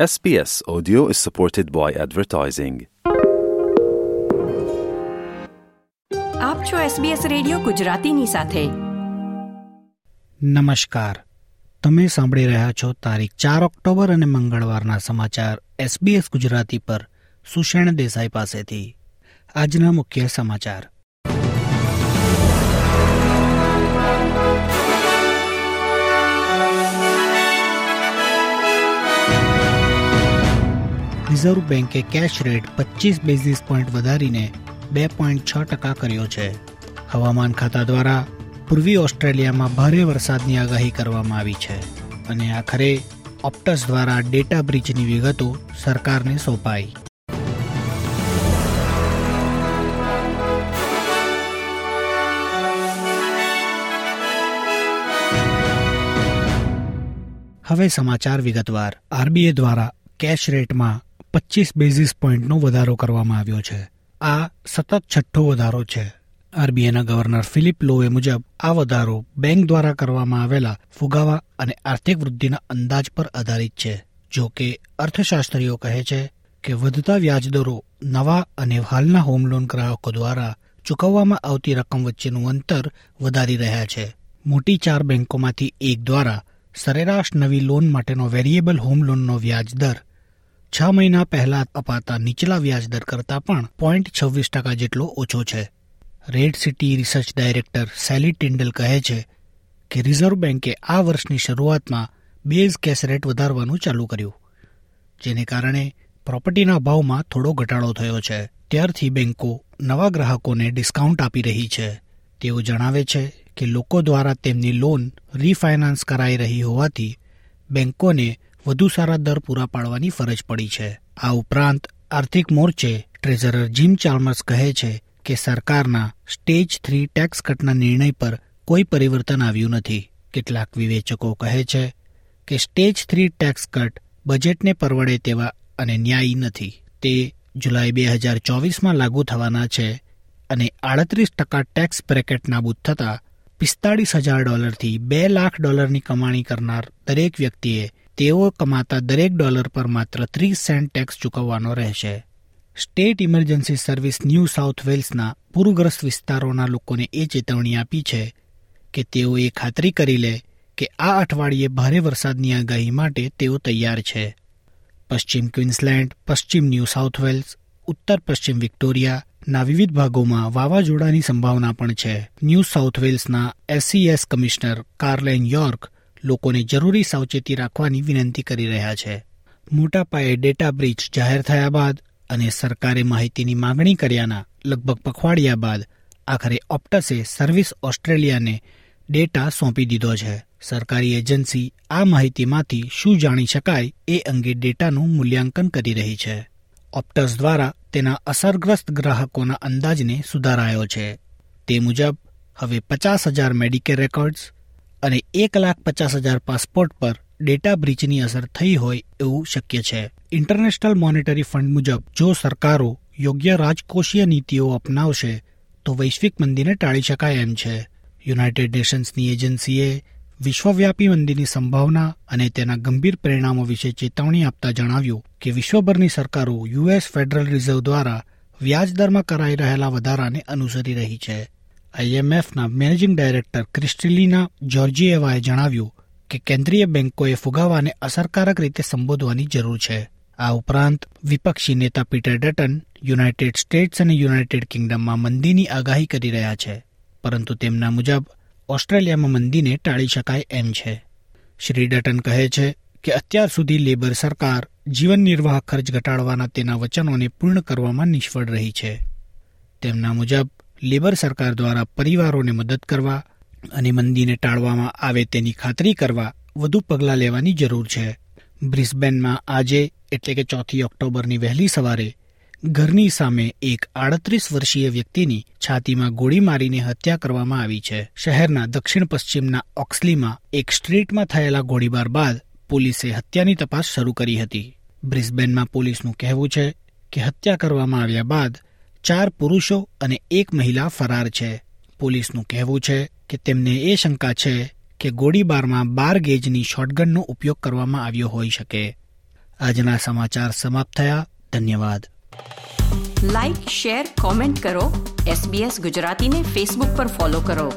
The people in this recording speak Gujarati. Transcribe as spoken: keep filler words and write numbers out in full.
S B S Audio is supported by advertising. આપ છો S B S રેડિયો ગુજરાતીની સાથે. નમસ્કાર. તમે સાંભળી રહ્યા છો તારીખ ચાર ઓક્ટોબર અને મંગળવારના સમાચાર S B S ગુજરાતી પર સુષેણ દેસાઈ પાસેથી. આજના મુખ્ય સમાચાર. રિઝર્વ બેંકે કેશ રેટ પચીસ બેઝિસ પોઈન્ટ વધારીને બે પોઈન્ટ છ ટકા કર્યો છે. હવામાન ખાતા દ્વારા પૂર્વી ઓસ્ટ્રેલિયામાં ભારે વરસાદની આગાહી કરવામાં આવી છે. અને આખરે ઓપ્ટસ દ્વારા ડેટા બ્રીચની વિગતો સરકારને સોંપાઈ. હવે સમાચાર વિગતવાર. આરબીઆઈ દ્વારા કેશ રેટમાં પચીસ બેઝિસ પોઈન્ટનો વધારો કરવામાં આવ્યો છે. આ સતત છઠ્ઠો વધારો છે. આરબીઆઈના ગવર્નર ફિલિપ લોવે મુજબ આ વધારો બેંક દ્વારા કરવામાં આવેલા ફુગાવા અને આર્થિક વૃદ્ધિના અંદાજ પર આધારિત છે. જો કે અર્થશાસ્ત્રીઓ કહે છે કે વધતા વ્યાજદરો નવા અને હાલના હોમ લોન ગ્રાહકો દ્વારા ચૂકવવામાં આવતી રકમ વચ્ચેનું અંતર વધારી રહ્યા છે. મોટી ચાર બેંકોમાંથી એક દ્વારા સરેરાશ નવી લોન માટેનો વેરિયેબલ હોમ લોનનો વ્યાજ દર છ મહિના પહેલા અપાતા નીચલા વ્યાજદર કરતાં પણ પોઈન્ટ છવ્વીસ ટકા જેટલો ઓછો છે. RateCity research director Sally Tindall કહે છે કે રિઝર્વ બેંકે આ વર્ષની શરૂઆતમાં બેઝ કેશ રેટ વધારવાનું ચાલુ કર્યું, જેને કારણે પ્રોપર્ટીના ભાવમાં થોડો ઘટાડો થયો છે. ત્યારથી બેંકો નવા ગ્રાહકોને ડિસ્કાઉન્ટ આપી રહી છે. તેઓ જણાવે છે કે લોકો દ્વારા તેમની લોન રીફાઇનાન્સ કરાઈ રહી હોવાથી બેંકોને વધુ સારા દર પૂરા પાડવાની ફરજ પડી છે. આ ઉપરાંત આર્થિક મોરચે ટ્રેઝરર જીમ ચાલ્મર્સ કહે છે કે સરકારના સ્ટેજ થ્રી ટેક્સ કટના નિર્ણય પર કોઈ પરિવર્તન આવ્યું નથી. કેટલાક વિવેચકો કહે છે કે સ્ટેજ થ્રી ટેક્સ કટ બજેટને પરવડે તેવા અને ન્યાયી નથી. તે જુલાઈ બે હજાર ચોવીસમાં લાગુ થવાના છે અને આડત્રીસ ટકા ટેક્સ બ્રેકેટ નાબૂદ થતાં પિસ્તાળીસ હજાર ડોલરથી બે લાખ ડોલરની કમાણી કરનાર દરેક વ્યક્તિએ તેઓ કમાતા દરેક ડોલર પર માત્ર ત્રીસ સેન્ટ ટેક્સ ચૂકવવાનો રહેશે. State emergency service New South વેલ્સના પૂરગ્રસ્ત વિસ્તારોના લોકોને એ ચેતવણી આપી છે કે તેઓ એ ખાતરી કરી લે કે આ અઠવાડિયે ભારે વરસાદની આગાહી માટે તેઓ તૈયાર છે. પશ્ચિમ ક્વિન્સલેન્ડ, પશ્ચિમ ન્યૂ સાઉથ વેલ્સ, ઉત્તર પશ્ચિમ વિક્ટોરિયા ના વિવિધ ભાગોમાં વાવાઝોડાની સંભાવના પણ છે. ન્યૂ સાઉથ વેલ્સના S C S commissioner Carlene York લોકોને જરૂરી સાવચેતી રાખવાની વિનંતી કરી રહ્યા છે. મોટા પાયે ડેટા બ્રીચ જાહેર થયા બાદ અને સરકારે માહિતીની માંગણી કર્યાના લગભગ પખવાડિયા બાદ આખરે ઓપ્ટસે સર્વિસ ઓસ્ટ્રેલિયાને ડેટા સોંપી દીધો છે. સરકારી એજન્સી આ માહિતીમાંથી શું જાણી શકાય એ અંગે ડેટાનું મૂલ્યાંકન કરી રહી છે. ઓપ્ટસ દ્વારા તેના અસરગ્રસ્ત ગ્રાહકોના અંદાજને સુધારાયો છે. તે મુજબ હવે પચાસ હજાર મેડિકેર રેકોર્ડ્સ અને એક લાખ પચાસ હજાર પાસપોર્ટ પર ડેટા બ્રીચની અસર થઈ હોય એવું શક્ય છે. ઇન્ટરનેશનલ મોનેટરી ફંડ મુજબ જો સરકારો યોગ્ય રાજકોષીય નીતિઓ અપનાવશે તો વૈશ્વિક મંદીને ટાળી શકાય એમ છે. યુનાઇટેડ નેશન્સની એજન્સીએ વિશ્વવ્યાપી મંદીની સંભાવના અને તેના ગંભીર પરિણામો વિશે ચેતવણી આપતા જણાવ્યું કે વિશ્વભરની સરકારો યુ એસ ફેડરલ રિઝર્વ દ્વારા વ્યાજદરમાં કરાઈ રહેલા વધારાને અનુસરી રહી છે. આઈ એમ એફના મેનેજિંગ ડાયરેક્ટર ક્રિસ્ટલિના જોર્જિએવાએ જણાવ્યું કે કેન્દ્રીય બેંકોએ ફુગાવાને અસરકારક રીતે સંબોધવાની જરૂર છે. આ ઉપરાંત વિપક્ષી નેતા પીટર ડટન યુનાઇટેડ સ્ટેટ્સ અને યુનાઇટેડ કિંગડમમાં મંદીની આગાહી કરી રહ્યા છે, પરંતુ તેમના મુજબ ઓસ્ટ્રેલિયામાં મંદીને ટાળી શકાય એમ છે. શ્રી ડટન કહે છે કે અત્યાર સુધી લેબર સરકાર જીવન નિર્વાહ ખર્ચ ઘટાડવાના તેના વચનોને પૂર્ણ કરવામાં નિષ્ફળ રહી છે. તેમના મુજબ લેબર સરકાર દ્વારા પરિવારોને મદદ કરવા અને મંદીને ટાળવામાં આવે તેની ખાતરી કરવા વધુ પગલાં લેવાની જરૂર છે. બ્રિસ્બેનમાં આજે એટલે કે ચોથી ઓક્ટોબરની વહેલી સવારે ઘરની સામે એક આડત્રીસ વર્ષીય વ્યક્તિની છાતીમાં ગોળી મારીને હત્યા કરવામાં આવી છે. શહેરના દક્ષિણ પશ્ચિમના ઓક્સલીમાં એક સ્ટ્રીટમાં થયેલા ગોળીબાર બાદ પોલીસે હત્યાની તપાસ શરૂ કરી હતી. બ્રિસ્બેનમાં પોલીસનું કહેવું છે કે હત્યા કરવામાં આવ્યા બાદ ચાર પુરુષો અને એક મહિલા ફરાર છે. પોલીસનું કહેવું છે કે તેમને એ શંકા છે કે ગોળીબારમાં બાર ગેજની શોટગનનો ઉપયોગ કરવામાં આવ્યો હોઈ શકે. આજના સમાચાર સમાપ્ત થયા. ધન્યવાદ. લાઇક શેર કોમેન્ટ કરો. એસ બી એસ ગુજરાતીને ફેસબુક પર ફોલો કરો.